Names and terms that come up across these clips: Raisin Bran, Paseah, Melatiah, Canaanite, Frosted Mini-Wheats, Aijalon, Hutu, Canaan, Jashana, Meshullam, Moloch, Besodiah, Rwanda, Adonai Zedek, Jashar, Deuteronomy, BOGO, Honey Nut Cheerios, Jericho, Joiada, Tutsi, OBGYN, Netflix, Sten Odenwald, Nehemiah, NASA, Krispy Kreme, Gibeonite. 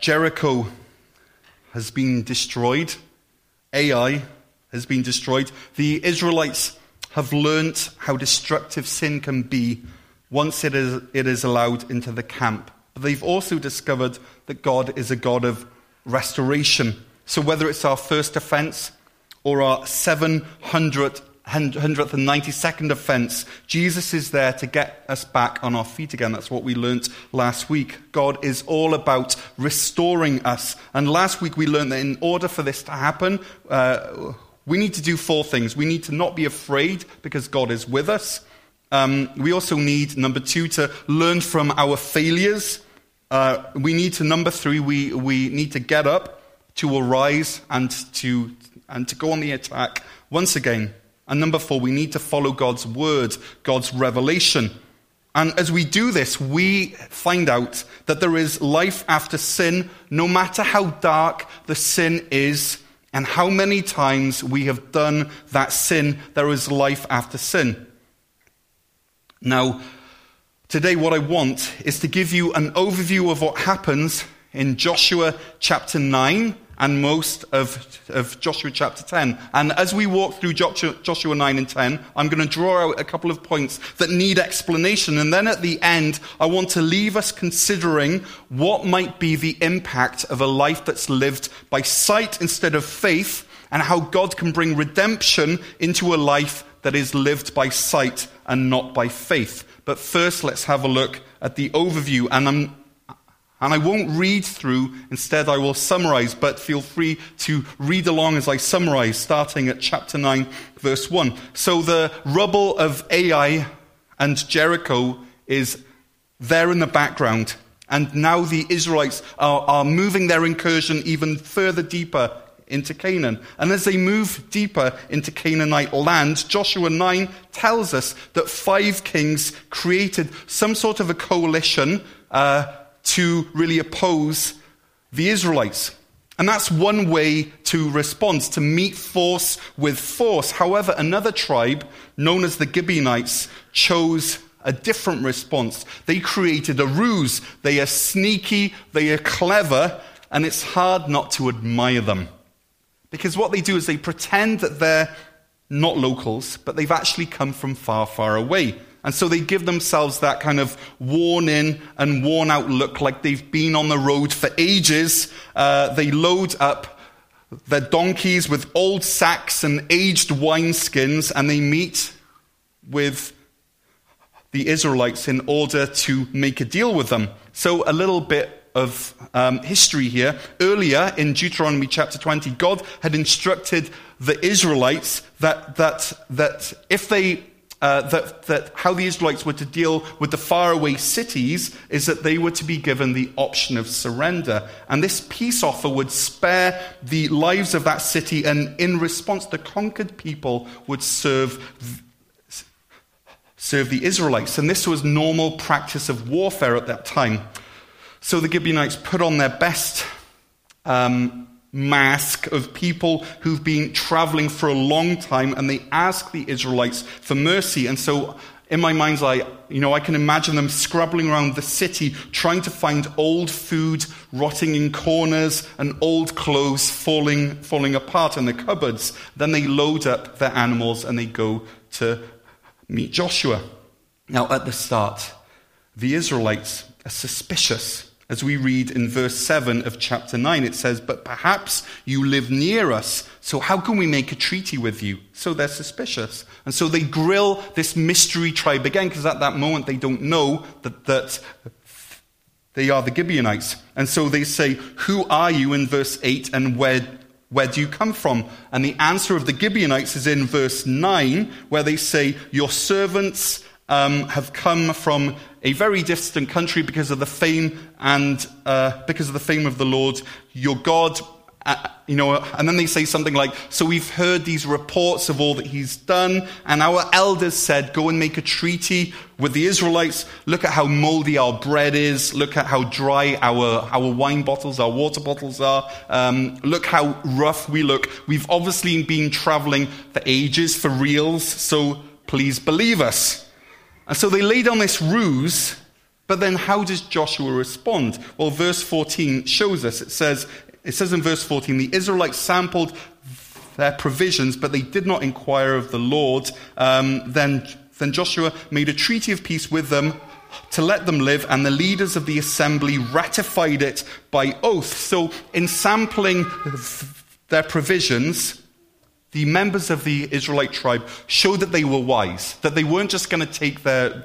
Jericho has been destroyed. Ai has been destroyed. The Israelites have learnt how destructive sin can be once it is allowed into the camp. But they've also discovered that God is a God of restoration. So whether it's our first offense or our 792nd offense, Jesus is there to get us back on our feet again. That's what we learnt last week. God is all about restoring us. And last week we learnt that in order for this to happen, we need to do four things. We need to not be afraid because God is with us. We also need, number two, to learn from our failures. We need to, number three, we need to get up, to arise, and to go on the attack once again. And number four, we need to follow God's word, God's revelation. And as we do this, we find out that there is life after sin, no matter how dark the sin is and how many times we have done that sin, there is life after sin. Now, today what I want is to give you an overview of what happens in Joshua chapter 9 and most of Joshua chapter 10. And as we walk through Joshua 9 and 10, I'm going to draw out a couple of points that need explanation. And then at the end, I want to leave us considering what might be the impact of a life that's lived by sight instead of faith, and how God can bring redemption into a life that is lived by sight and not by faith. But first, let's have a look at the overview. And I won't read through. Instead, I will summarize, but feel free to read along as I summarize, starting at chapter 9, verse 1. So the rubble of Ai and Jericho is there in the background. And now the Israelites are moving their incursion even further deeper into Canaan. And as they move deeper into Canaanite land, Joshua 9 tells us that 5 kings created some sort of a coalition to really oppose the Israelites. And that's one way to respond, to meet force with force. However, another tribe, known as the Gibeonites, chose a different response. They created a ruse. They are sneaky, they are clever, and it's hard not to admire them. Because what they do is they pretend that they're not locals, but they've actually come from far, far away. And so they give themselves that kind of worn-in and worn-out look, like they've been on the road for ages. They load up their donkeys with old sacks and aged wineskins, and they meet with the Israelites in order to make a deal with them. So a little bit of history here. Earlier in Deuteronomy chapter 20, God had instructed the Israelites that how the Israelites were to deal with the faraway cities is that they were to be given the option of surrender. And this peace offer would spare the lives of that city, and in response, the conquered people would serve the Israelites. And this was normal practice of warfare at that time. So the Gibeonites put on their best mask of people who've been traveling for a long time, and they ask the Israelites for mercy. And so in my mind's eye, I can imagine them scrabbling around the city, trying to find old food rotting in corners and old clothes falling apart in the cupboards. Then they load up their animals and they go to meet Joshua. Now at the start, the Israelites are suspicious. As we read in verse 7 of chapter 9, it says, "But perhaps you live near us, so how can we make a treaty with you?" So they're suspicious. And so they grill this mystery tribe again, because at that moment they don't know that they are the Gibeonites. And so they say, "Who are you?" in verse 8, and where do you come from? And the answer of the Gibeonites is in verse 9, where they say, "Your servants have come from a very distant country because of the fame of the Lord your God," and then they say something like, "So we've heard these reports of all that he's done, and our elders said, go and make a treaty with the Israelites. Look at how moldy our bread is. Look at how dry our wine bottles, our water bottles are. Look how rough we look. We've obviously been traveling for ages, for reals, so please believe us." And so they laid on this ruse But then how does Joshua respond? Well, verse 14 shows us. It says in verse 14, the Israelites sampled their provisions, but they did not inquire of the Lord. Then Joshua made a treaty of peace with them to let them live, and the leaders of the assembly ratified it by oath. So in sampling their provisions, the members of the Israelite tribe showed that they were wise, that they weren't just going to take their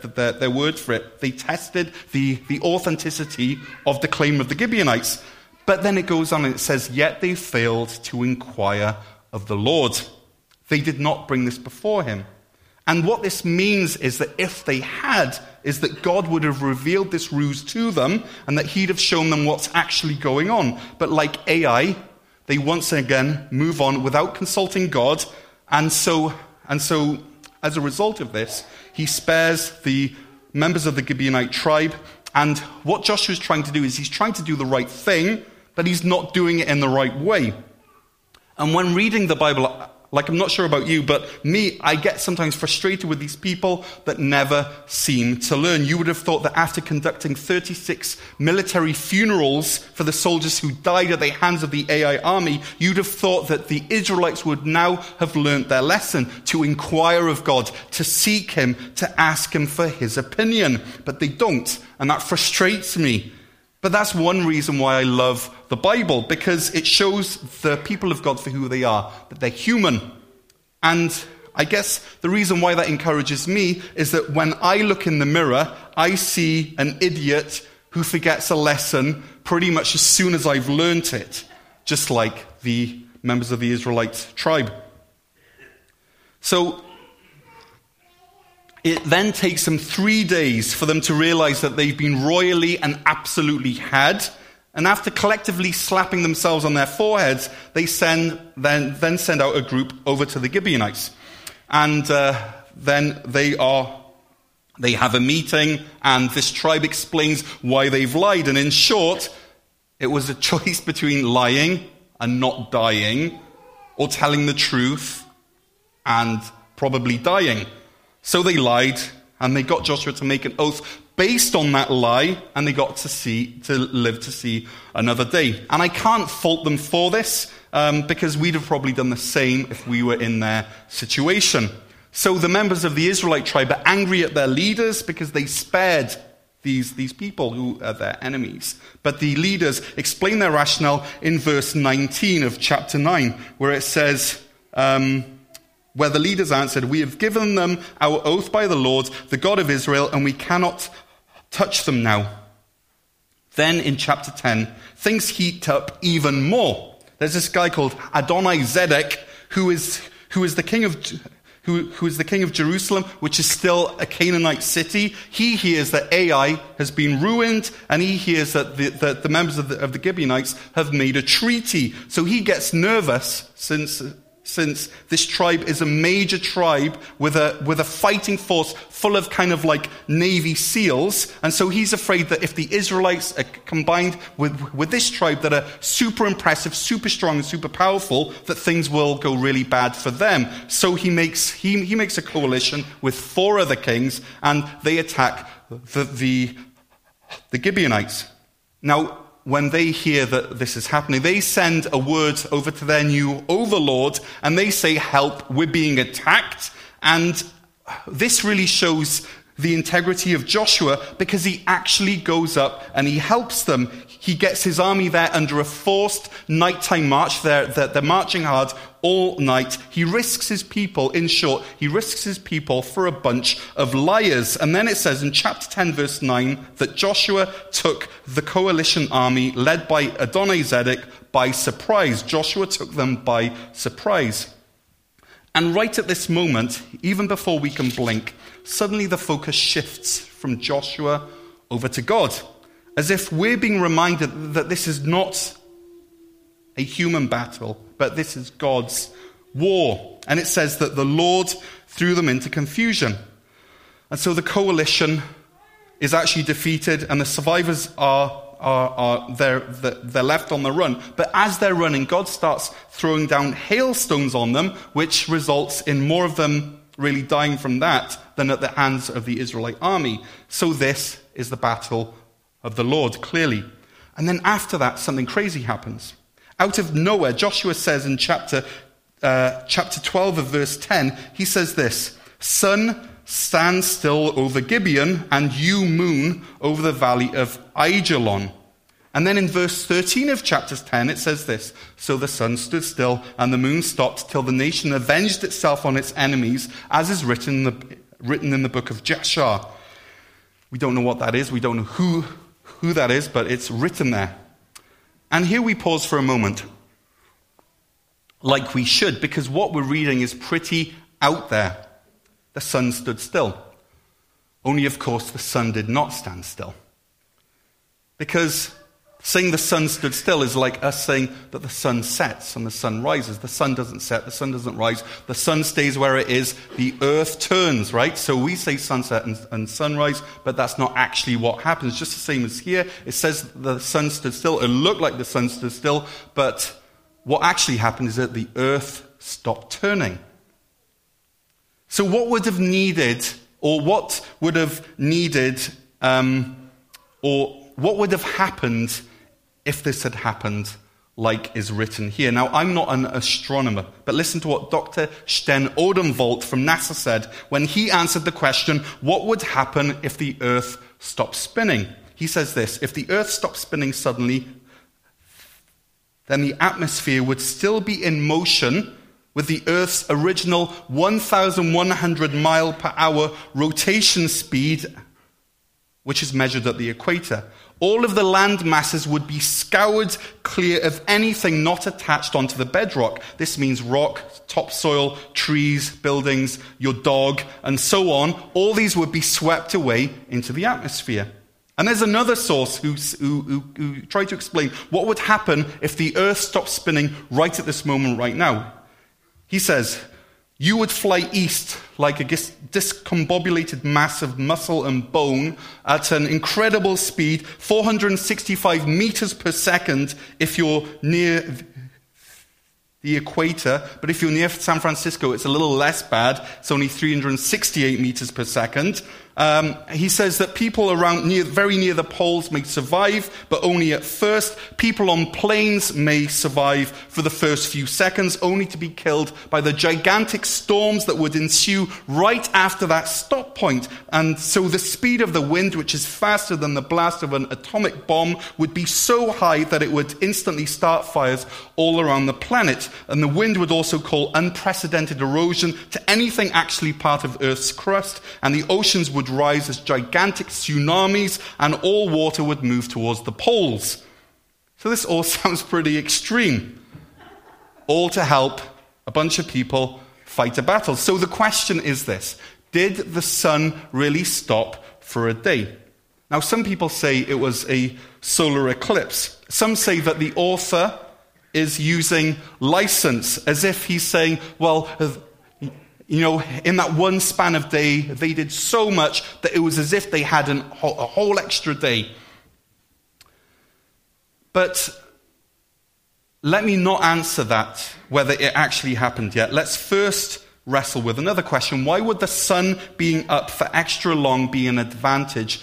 word for it. They tested the authenticity of the claim of the Gibeonites. But then it goes on and it says, yet they failed to inquire of the Lord. They did not bring this before him. And what this means is that if they had, is that God would have revealed this ruse to them and that he'd have shown them what's actually going on. But like Ai, they once again move on without consulting God. And so as a result of this, he spares the members of the Gibeonite tribe. And what Joshua's trying to do is he's trying to do the right thing, but he's not doing it in the right way. And when reading the Bible, like, I'm not sure about you, but me, I get sometimes frustrated with these people that never seem to learn. You would have thought that after conducting 36 military funerals for the soldiers who died at the hands of the Ai army, you'd have thought that the Israelites would now have learnt their lesson, to inquire of God, to seek him, to ask him for his opinion. But they don't, and that frustrates me. But that's one reason why I love the Bible, because it shows the people of God for who they are, that they're human. And I guess the reason why that encourages me is that when I look in the mirror, I see an idiot who forgets a lesson pretty much as soon as I've learnt it, just like the members of the Israelite tribe. So it then takes them 3 days for them to realize that they've been royally and absolutely had. And after collectively slapping themselves on their foreheads, they then send out a group over to the Gibeonites. And then they have a meeting, and this tribe explains why they've lied. And in short, it was a choice between lying and not dying, or telling the truth and probably dying. So they lied, and they got Joshua to make an oath based on that lie, and they got to live to see another day. And I can't fault them for this, because we'd have probably done the same if we were in their situation. So the members of the Israelite tribe are angry at their leaders because they spared these people who are their enemies. But the leaders explain their rationale in verse 19 of chapter 9, where it says, where the leaders answered, we have given them our oath by the Lord, the God of Israel, and we cannot touch them now. Then in chapter 10, things heat up even more. There's this guy called Adonai Zedek, who is the king of Jerusalem, which is still a Canaanite city. He hears that Ai has been ruined, and he hears that the members of the Gibeonites have made a treaty. So he gets nervous, since this tribe is a major tribe with a fighting force full of kind of like Navy SEALs. And so he's afraid that if the Israelites are combined with this tribe that are super impressive, super strong, and super powerful, that things will go really bad for them. So he makes a coalition with 4 other kings, and they attack the Gibeonites. Now, when they hear that this is happening, they send a word over to their new overlord, and they say, help, we're being attacked. And this really shows the integrity of Joshua, because he actually goes up and he helps them. He gets his army there under a forced nighttime march. They're marching hard all night. He risks his people, in short, he risks his people for a bunch of liars. And then it says in chapter 10, verse 9, that Joshua took the coalition army led by Adonai Zedek by surprise. Joshua took them by surprise. And right at this moment, even before we can blink, suddenly the focus shifts from Joshua over to God, as if we're being reminded that this is not a human battle, but this is God's war. And it says that the Lord threw them into confusion. And so the coalition is actually defeated, and the survivors they're left on the run. But as they're running, God starts throwing down hailstones on them, which results in more of them really dying from that than at the hands of the Israelite army. So this is the battle of the Lord, clearly. And then after that, something crazy happens. Out of nowhere, Joshua says in chapter 12 of verse 10, he says this, "Sun, stand still over Gibeon, and you, moon, over the valley of Aijalon." And then in verse 13 of chapter 10, it says this, "So the sun stood still, and the moon stopped, till the nation avenged itself on its enemies, as is written in the book of Jashar." We don't know what that is. We don't know who that is, but it's written there. And here we pause for a moment, like we should, because what we're reading is pretty out there. The sun stood still. Only, of course, the sun did not stand still. Because saying the sun stood still is like us saying that the sun sets and the sun rises. The sun doesn't set, the sun doesn't rise. The sun stays where it is, the earth turns, right? So we say sunset and sunrise, but that's not actually what happens. Just the same as here, it says the sun stood still. It looked like the sun stood still, but what actually happened is that the earth stopped turning. So what would have needed, or what would have needed, or what would have happened if this had happened like is written here? Now, I'm not an astronomer, but listen to what Dr. Sten Odenwald from NASA said when he answered the question, what would happen if the earth stopped spinning? He says this, "If the earth stopped spinning suddenly, then the atmosphere would still be in motion with the Earth's original 1,100 mile per hour rotation speed, which is measured at the equator. All of the land masses would be scoured clear of anything not attached onto the bedrock. This means rock, topsoil, trees, buildings, your dog, and so on. All these would be swept away into the atmosphere." And there's another source who tried to explain what would happen if the Earth stopped spinning right at this moment right now. He says, "You would fly east like a discombobulated mass of muscle and bone at an incredible speed, 465 meters per second if you're near the equator. But if you're near San Francisco, it's a little less bad. It's only 368 meters per second. He says that people around very near the poles may survive, but only at first. People on planes may survive for the first few seconds, only to be killed by the gigantic storms that would ensue right after that stop point. And so the speed of the wind, which is faster than the blast of an atomic bomb, would be so high that it would instantly start fires all around the planet. And the wind would also cause unprecedented erosion to anything actually part of Earth's crust, and the oceans would rise as gigantic tsunamis, and all water would move towards the poles." So this all sounds pretty extreme. All to help a bunch of people fight a battle. So the question is this: did the sun really stop for a day? Now, some people say it was a solar eclipse. Some say that the author is using license, as if he's saying, well, you know, in that one span of day, they did so much that it was as if they had a whole extra day. But let me not answer that, whether it actually happened yet. Let's first wrestle with another question. Why would the sun being up for extra long be an advantage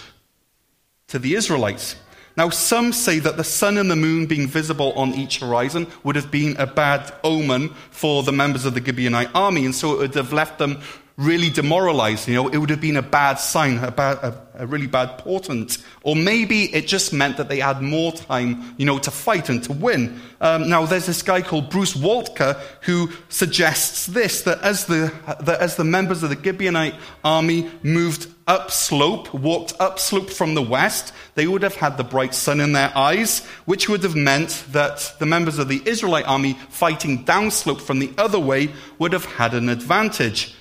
to the Israelites? Now, some say that the sun and the moon being visible on each horizon would have been a bad omen for the members of the Gibeonite army, and so it would have left them really demoralized. You know, it would have been a bad sign, a really bad portent. Or maybe it just meant that they had more time, you know, to fight and to win. Now, there's this guy called Bruce Waltke who suggests this, that as the members of the Gibeonite army moved walked upslope from the west, they would have had the bright sun in their eyes, which would have meant that the members of the Israelite army fighting downslope from the other way would have had an advantage.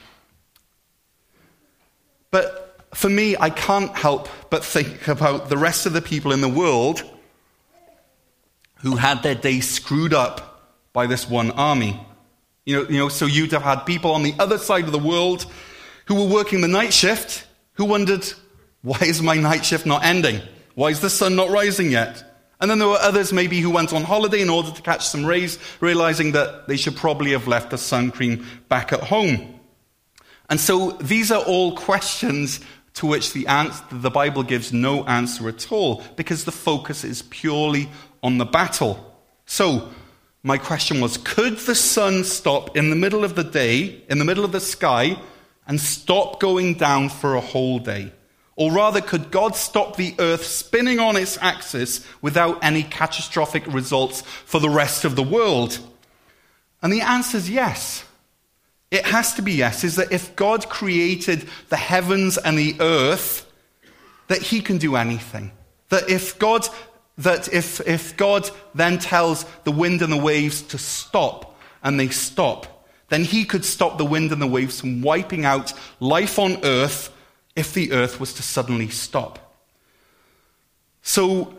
But for me, I can't help but think about the rest of the people in the world who had their day screwed up by this one army. You know, so you'd have had people on the other side of the world who were working the night shift, who wondered, why is my night shift not ending? Why is the sun not rising yet? And then there were others maybe who went on holiday in order to catch some rays, realizing that they should probably have left the sun cream back at home. And so these are all questions to which the Bible gives no answer at all, because the focus is purely on the battle. So my question was, could the sun stop in the middle of the day, in the middle of the sky, and stop going down for a whole day? Or rather, could God stop the earth spinning on its axis without any catastrophic results for the rest of the world? And the answer is yes. It has to be yes, is that if God created the heavens and the earth, that he can do anything. That if God then tells the wind and the waves to stop, and they stop, then he could stop the wind and the waves from wiping out life on earth if the earth was to suddenly stop. So,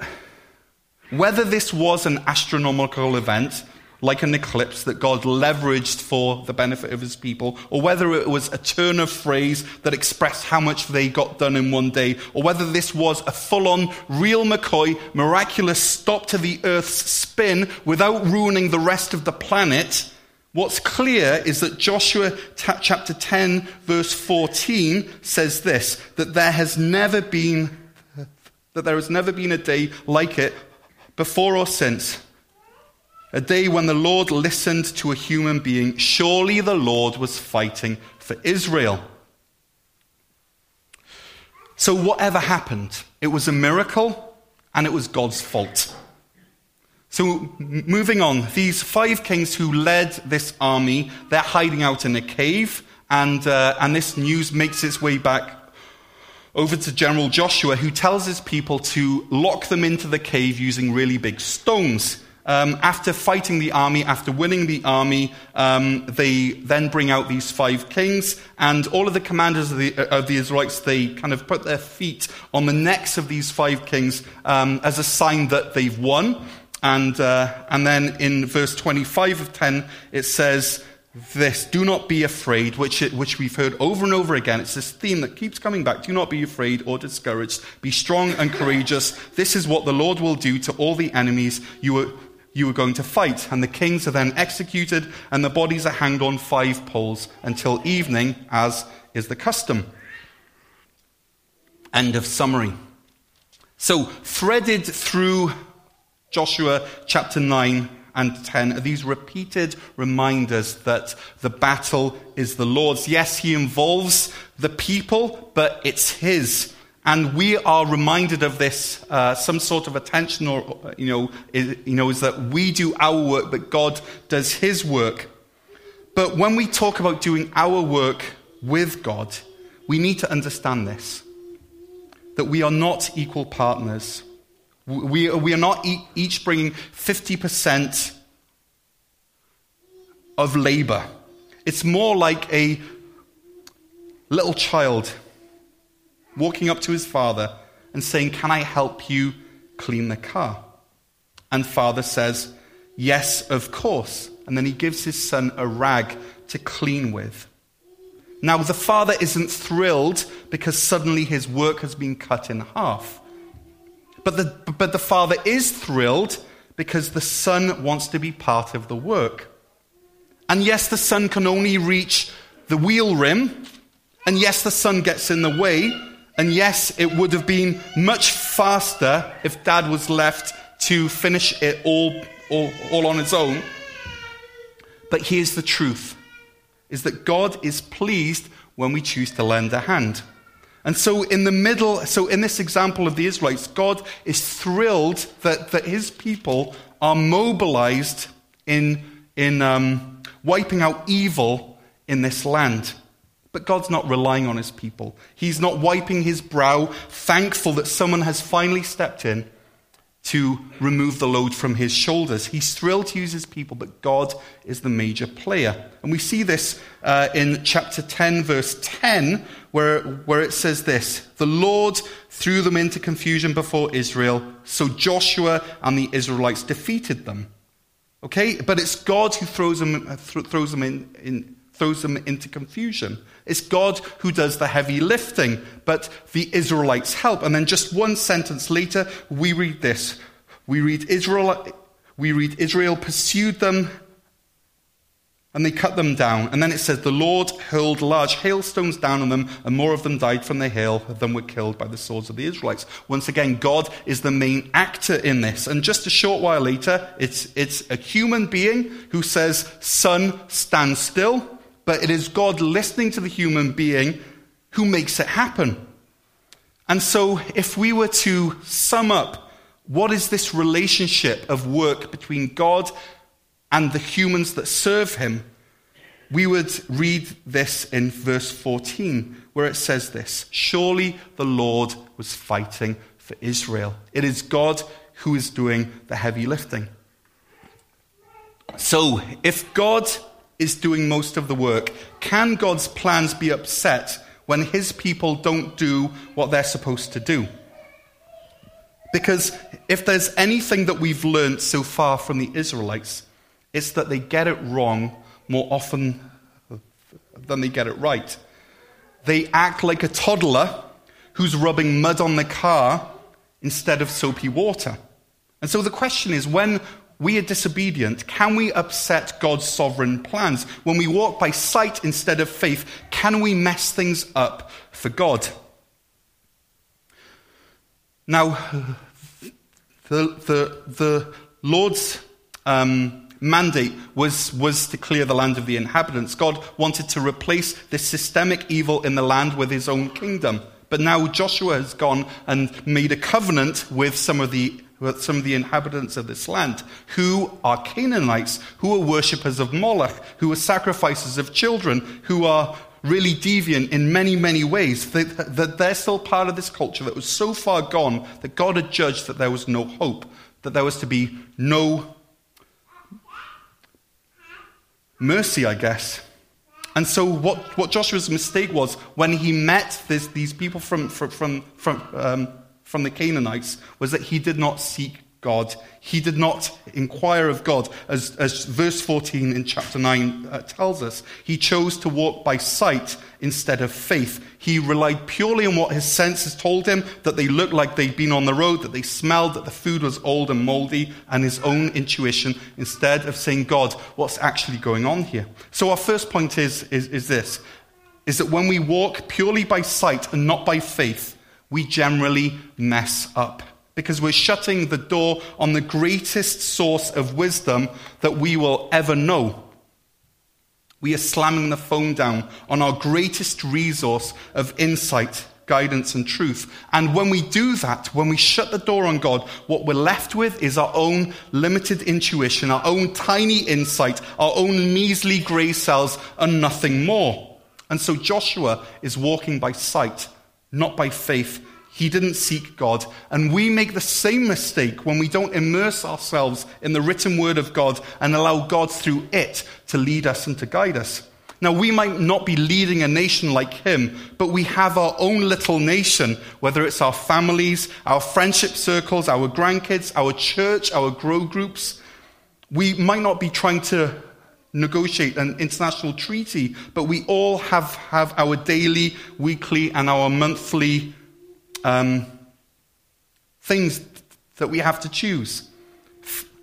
whether this was an astronomical event, like an eclipse that God leveraged for the benefit of his people, or whether it was a turn of phrase that expressed how much they got done in one day, or whether this was a full-on, real McCoy, miraculous stop to the Earth's spin without ruining the rest of the planet, what's clear is that Joshua chapter 10, verse 14 says this, that there has never been a day like it before or since. A day when the Lord listened to a human being. Surely the Lord was fighting for Israel. So whatever happened, it was a miracle and it was God's fault. So moving on, these five kings who led this army, they're hiding out in a cave, and this news makes its way back over to General Joshua, who tells his people to lock them into the cave using really big stones. After fighting the army, after winning the army, they then bring out these five kings, and all of the commanders of the Israelites, they kind of put their feet on the necks of these five kings as a sign that they've won. And then in verse 25 of 10, it says this, do not be afraid, which we've heard over and over again. It's this theme that keeps coming back. Do not be afraid or discouraged. Be strong and courageous. This is what the Lord will do to all the enemies you were going to fight. And the kings are then executed, and the bodies are hanged on 5 poles until evening, as is the custom. End of summary. So, threaded through Joshua chapter 9 and 10 are these repeated reminders that the battle is the Lord's. Yes, he involves the people, but it's his. And we are reminded of this, some sort of attention, or is that we do our work, but God does his work. But when we talk about doing our work with God, we need to understand this, that we are not equal partners. We are not each bringing 50% of labor. It's more like a little child walking up to his father and saying, can I help you clean the car? And father says, yes, of course. And then he gives his son a rag to clean with. Now, the father isn't thrilled because suddenly his work has been cut in half. But the father is thrilled because the son wants to be part of the work. And yes, the son can only reach the wheel rim. And yes, the son gets in the way. And yes, it would have been much faster if dad was left to finish it all on his own. But here's the truth, is that God is pleased when we choose to lend a hand. And so in this example of the Israelites, God is thrilled that his people are mobilized in wiping out evil in this land. But God's not relying on his people. He's not wiping his brow, thankful that someone has finally stepped in to remove the load from his shoulders. He's thrilled to use his people, but God is the major player. And we see this in chapter 10, verse 10, where it says this, the Lord threw them into confusion before Israel, so Joshua and the Israelites defeated them. Okay, but it's God who throws them into confusion. It's God who does the heavy lifting, but the Israelites help. And then just one sentence later, we read this. We read Israel pursued them and they cut them down. And then it says, the Lord hurled large hailstones down on them, and more of them died from the hail than were killed by the swords of the Israelites. Once again, God is the main actor in this. And just a short while later, it's a human being who says, sun, stand still. But it is God listening to the human being who makes it happen. And so if we were to sum up, what is this relationship of work between God and the humans that serve him, we would read this in verse 14, where it says this, surely the Lord was fighting for Israel. It is God who is doing the heavy lifting. So, if God is doing most of the work, can God's plans be upset when his people don't do what they're supposed to do? Because if there's anything that we've learned so far from the Israelites, it's that they get it wrong more often than they get it right. They act like a toddler who's rubbing mud on the car instead of soapy water. And so the question is, when we are disobedient, can we upset God's sovereign plans? When we walk by sight instead of faith, can we mess things up for God? Now, the Lord's mandate was to clear the land of the inhabitants. God wanted to replace this systemic evil in the land with his own kingdom. But now Joshua has gone and made a covenant with some of the inhabitants of this land, who are Canaanites, who are worshippers of Moloch, who are sacrificers of children, who are really deviant in many, many ways. That they're still part of this culture that was so far gone that God had judged that there was no hope, that there was to be no mercy, I guess. And so what Joshua's mistake was when he met these people from the Canaanites was that he did not seek God. He did not inquire of God. As verse 14 in chapter 9 tells us, he chose to walk by sight instead of faith. He relied purely on what his senses told him, that they looked like they'd been on the road, that they smelled, that the food was old and moldy, and his own intuition, instead of saying, God, what's actually going on here? So our first point is that when we walk purely by sight and not by faith, we generally mess up, because we're shutting the door on the greatest source of wisdom that we will ever know. We are slamming the phone down on our greatest resource of insight, guidance, and truth. And when we do that, when we shut the door on God, what we're left with is our own limited intuition, our own tiny insight, our own measly grey cells, and nothing more. And so Joshua is walking by sight, not by faith. He didn't seek God. And we make the same mistake when we don't immerse ourselves in the written word of God and allow God through it to lead us and to guide us. Now, we might not be leading a nation like him, but we have our own little nation, whether it's our families, our friendship circles, our grandkids, our church, our grow groups. We might not be trying to negotiate an international treaty, but we all have our daily, weekly, and our monthly things that we have to choose,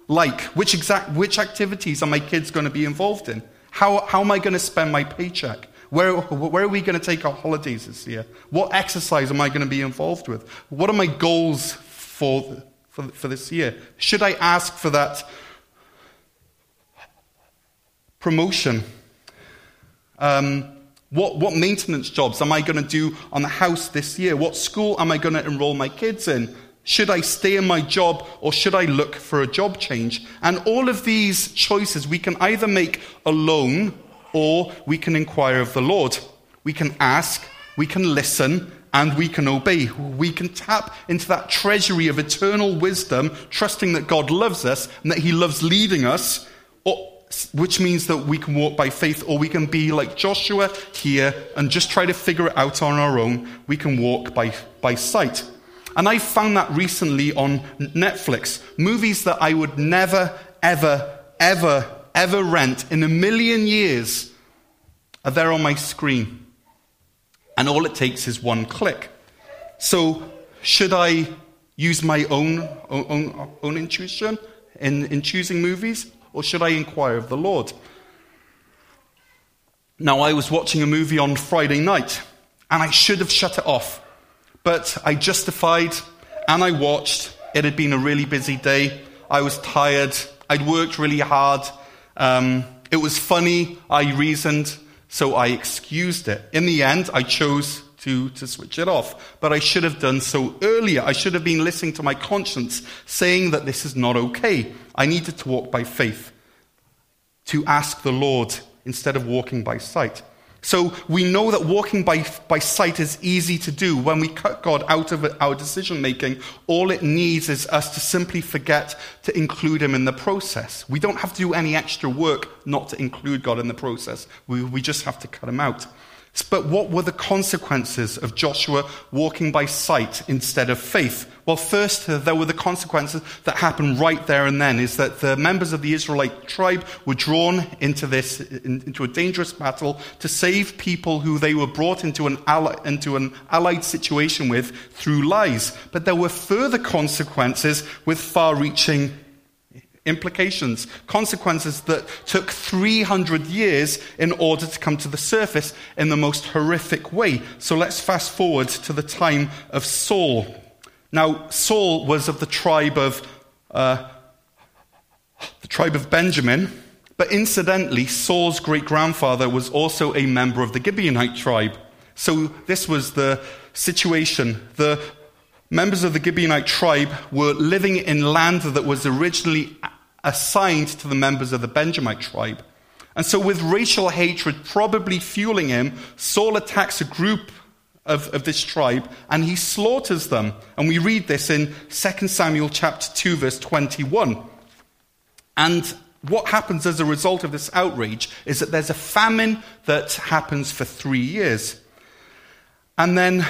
like which activities are my kids going to be involved in? How am I going to spend my paycheck? Where are we going to take our holidays this year? What exercise am I going to be involved with? What are my goals for this year? Should I ask for that promotion? What maintenance jobs am I going to do on the house this year? What school am I going to enroll my kids in? Should I stay in my job or should I look for a job change? And all of these choices we can either make alone or we can inquire of the Lord. We can ask, we can listen, and we can obey. We can tap into that treasury of eternal wisdom, trusting that God loves us and that he loves leading us, which means that we can walk by faith, or we can be like Joshua here and just try to figure it out on our own. We can walk by sight. And I found that recently on Netflix. Movies that I would never, ever, ever, ever rent in a million years are there on my screen. And all it takes is one click. So should I use my own intuition in choosing movies? Or should I inquire of the Lord? Now, I was watching a movie on Friday night, and I should have shut it off. But I justified, and I watched. It had been a really busy day. I was tired. I'd worked really hard. It was funny. I reasoned, so I excused it. In the end, I chose to switch it off. But I should have done so earlier. I should have been listening to my conscience, saying that this is not okay. I needed to walk by faith, to ask the Lord instead of walking by sight. So we know that walking by sight is easy to do. When we cut God out of our decision-making, all it needs is us to simply forget to include him in the process. We don't have to do any extra work not to include God in the process. We just have to cut him out. But what were the consequences of Joshua walking by sight instead of faith? Well, first, there were the consequences that happened right there and then, is that the members of the Israelite tribe were drawn into a dangerous battle to save people who they were brought into an allied situation with through lies. But there were further consequences with far-reaching implications, consequences that took 300 years in order to come to the surface in the most horrific way. So let's fast forward to the time of Saul. Now, Saul was of the tribe of Benjamin, but incidentally, Saul's great-grandfather was also a member of the Gibeonite tribe. So this was the situation. The members of the Gibeonite tribe were living in land that was originally assigned to the members of the Benjamite tribe. And so with racial hatred probably fueling him, Saul attacks a group of this tribe and he slaughters them. And we read this in 2 Samuel chapter 2, verse 21. And what happens as a result of this outrage is that there's a famine that happens for 3 years. And then,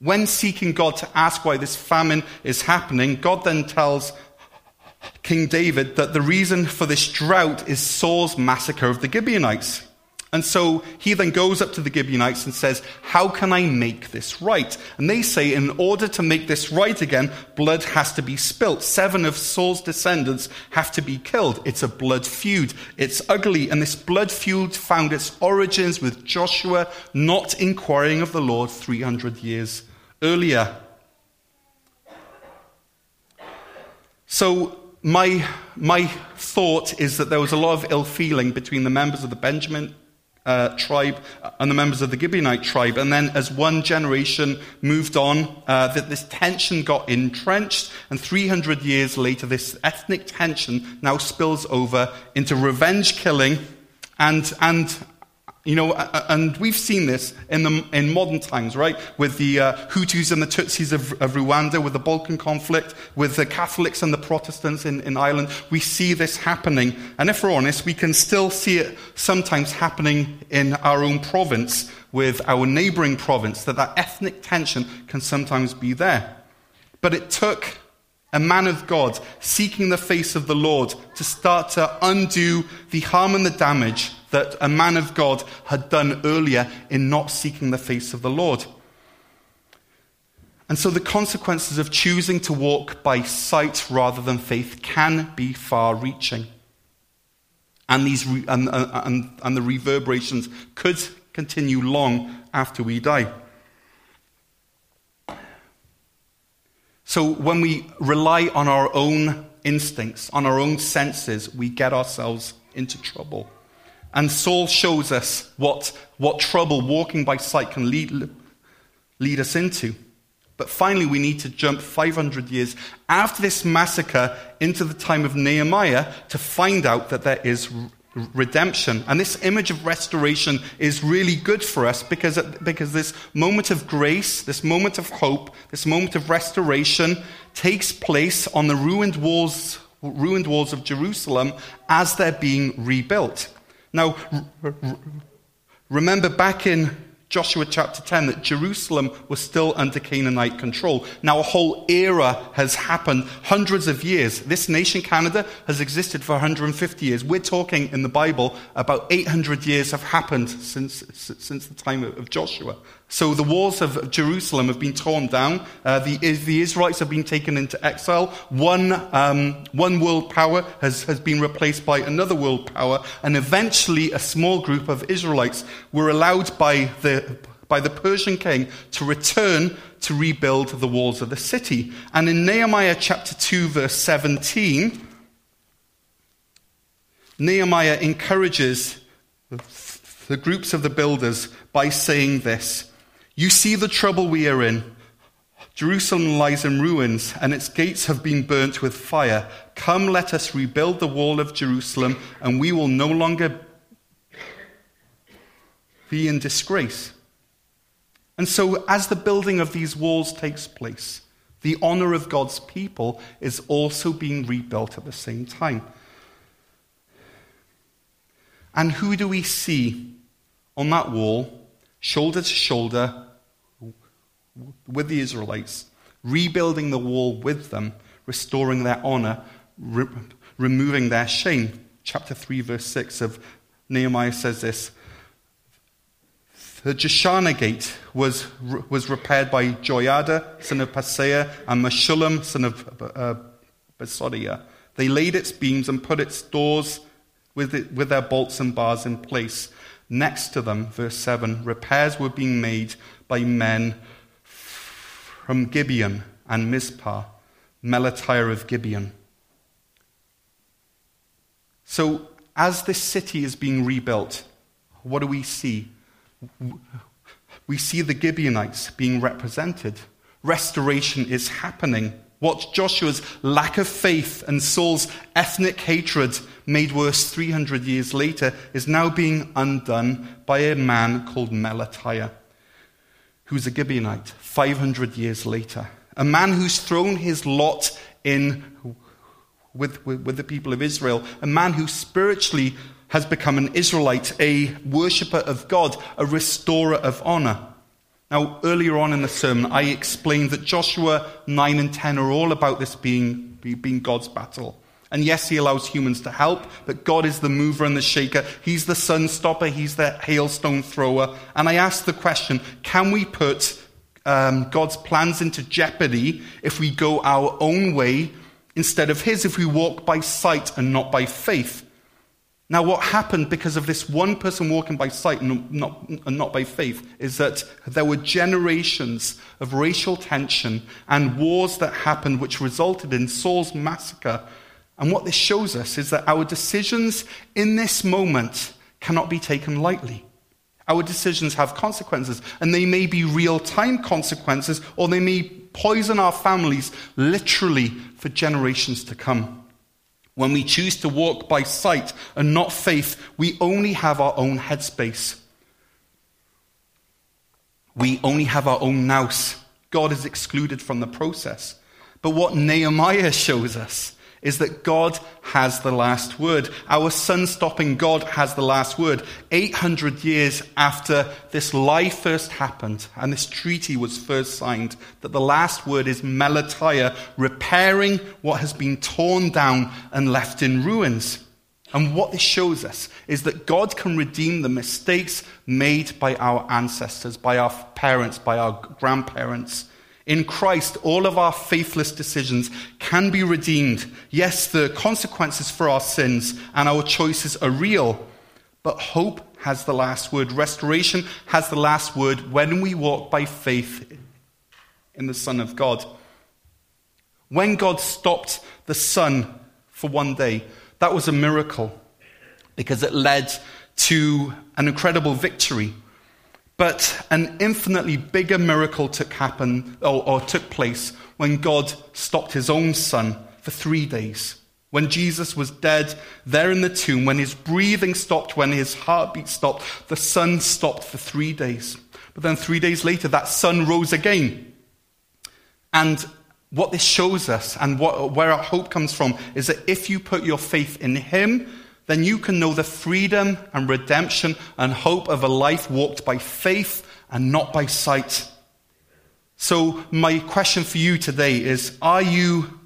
when seeking God to ask why this famine is happening, God then tells King David that the reason for this drought is Saul's massacre of the Gibeonites. And so he then goes up to the Gibeonites and says, "How can I make this right?" And they say, in order to make this right again, blood has to be spilt. 7 of Saul's descendants have to be killed. It's a blood feud. It's ugly. And this blood feud found its origins with Joshua not inquiring of the Lord 300 years earlier. So my thought is that there was a lot of ill feeling between the members of the Benjamin tribe and the members of the Gibeonite tribe. And then as one generation moved on, that this tension got entrenched, and 300 years later this ethnic tension now spills over into revenge killing, and we've seen this in modern times, right? With the Hutus and the Tutsis of Rwanda, with the Balkan conflict, with the Catholics and the Protestants in Ireland. We see this happening. And if we're honest, we can still see it sometimes happening in our own province, with our neighboring province, that ethnic tension can sometimes be there. But it took a man of God seeking the face of the Lord to start to undo the harm and the damage that a man of God had done earlier in not seeking the face of the Lord. And so the consequences of choosing to walk by sight rather than faith can be far-reaching. And the reverberations could continue long after we die. So when we rely on our own instincts, on our own senses, we get ourselves into trouble. And Saul shows us what trouble walking by sight can lead us into. But finally, we need to jump 500 years after this massacre into the time of Nehemiah to find out that there is redemption. And this image of restoration is really good for us because this moment of grace, this moment of hope, this moment of restoration takes place on the ruined walls of Jerusalem as they're being rebuilt. Now, remember back in Joshua chapter 10 that Jerusalem was still under Canaanite control. Now, a whole era has happened, hundreds of years. This nation, Canada, has existed for 150 years. We're talking in the Bible about 800 years have happened since the time of Joshua. So the walls of Jerusalem have been torn down. The Israelites have been taken into exile. One world power has been replaced by another world power. And eventually a small group of Israelites were allowed by the Persian king to return to rebuild the walls of the city. And in Nehemiah chapter 2, verse 17, Nehemiah encourages the groups of the builders by saying this: "You see the trouble we are in. Jerusalem lies in ruins, and its gates have been burnt with fire. Come, let us rebuild the wall of Jerusalem, and we will no longer be in disgrace." And so, as the building of these walls takes place, the honor of God's people is also being rebuilt at the same time. And who do we see on that wall, shoulder to shoulder with the Israelites, rebuilding the wall with them, restoring their honor, removing their shame? Chapter 3, verse 6 of Nehemiah says this: "The Jashana gate was repaired by Joiada, son of Paseah, and Meshullam, son of Besodiah. They laid its beams and put its doors with their bolts and bars in place. Next to them," verse 7, "repairs were being made by men from Gibeon and Mizpah, Melatiah of Gibeon." So, as this city is being rebuilt, what do we see? We see the Gibeonites being represented. Restoration is happening. What Joshua's lack of faith and Saul's ethnic hatred made worse 300 years later is now being undone by a man called Melatiah, who's a Gibeonite 500 years later. A man who's thrown his lot in with the people of Israel. A man who spiritually has become an Israelite, a worshipper of God, a restorer of honor. Now, earlier on in the sermon, I explained that Joshua 9 and 10 are all about this being God's battle. And yes, he allows humans to help, but God is the mover and the shaker. He's the sun stopper. He's the hailstone thrower. And I asked the question, can we put God's plans into jeopardy if we go our own way instead of his, if we walk by sight and not by faith? Now, what happened because of this one person walking by sight and not by faith is that there were generations of racial tension and wars that happened which resulted in Saul's massacre. And what this shows us is that our decisions in this moment cannot be taken lightly. Our decisions have consequences, and they may be real-time consequences, or they may poison our families literally for generations to come. When we choose to walk by sight and not faith, we only have our own headspace. We only have our own nous. God is excluded from the process. But what Nehemiah shows us is that God has the last word. Our sun-stopping God has the last word. 800 years after this lie first happened and this treaty was first signed, that the last word is Melatiah repairing what has been torn down and left in ruins. And what this shows us is that God can redeem the mistakes made by our ancestors, by our parents, by our grandparents. In Christ, all of our faithless decisions can be redeemed. Yes, the consequences for our sins and our choices are real, but hope has the last word. Restoration has the last word when we walk by faith in the Son of God. When God stopped the sun for one day, that was a miracle because it led to an incredible victory. But an infinitely bigger miracle took place when God stopped his own son for 3 days. When Jesus was dead there in the tomb, when his breathing stopped, when his heartbeat stopped, the sun stopped for 3 days. But then 3 days later, that sun rose again. And what this shows us and where our hope comes from is that if you put your faith in him, then you can know the freedom and redemption and hope of a life walked by faith and not by sight. So my question for you today is, are you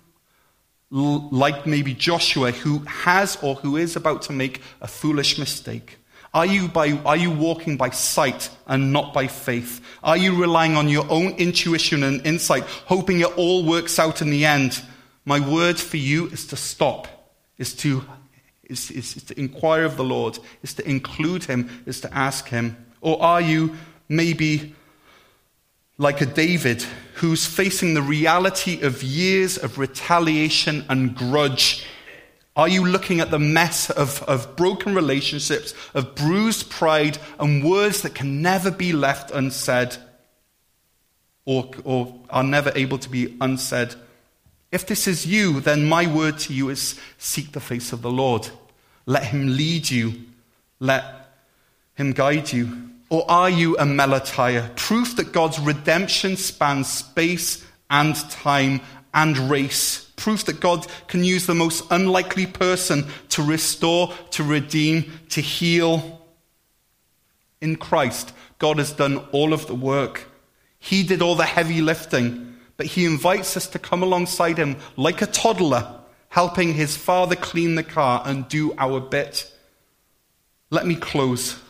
like maybe Joshua, who is about to make a foolish mistake? Are you walking by sight and not by faith? Are you relying on your own intuition and insight, hoping it all works out in the end? My word for you is to stop, is to inquire of the Lord, is to include him, is to ask him. Or are you maybe like a David who's facing the reality of years of retaliation and grudge? Are you looking at the mess of broken relationships, of bruised pride, and words that can never be left unsaid or are never able to be unsaid? If this is you, then my word to you is seek the face of the Lord. Let him lead you. Let him guide you. Or are you a Melatiah? Proof that God's redemption spans space and time and race. Proof that God can use the most unlikely person to restore, to redeem, to heal. In Christ, God has done all of the work. He did all the heavy lifting, but he invites us to come alongside him like a toddler, helping his father clean the car and do our bit. Let me close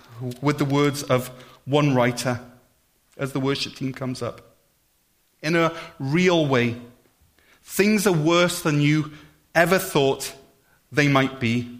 with the words of one writer as the worship team comes up. In a real way, things are worse than you ever thought they might be.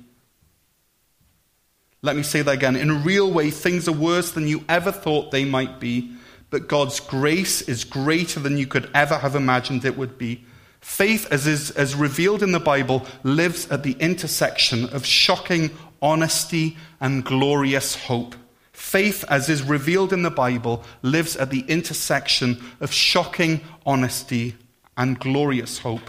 Let me say that again. In a real way, things are worse than you ever thought they might be, but God's grace is greater than you could ever have imagined it would be. Faith, as revealed in the Bible, lives at the intersection of shocking honesty and glorious hope. Faith, as is revealed in the Bible, lives at the intersection of shocking honesty and glorious hope.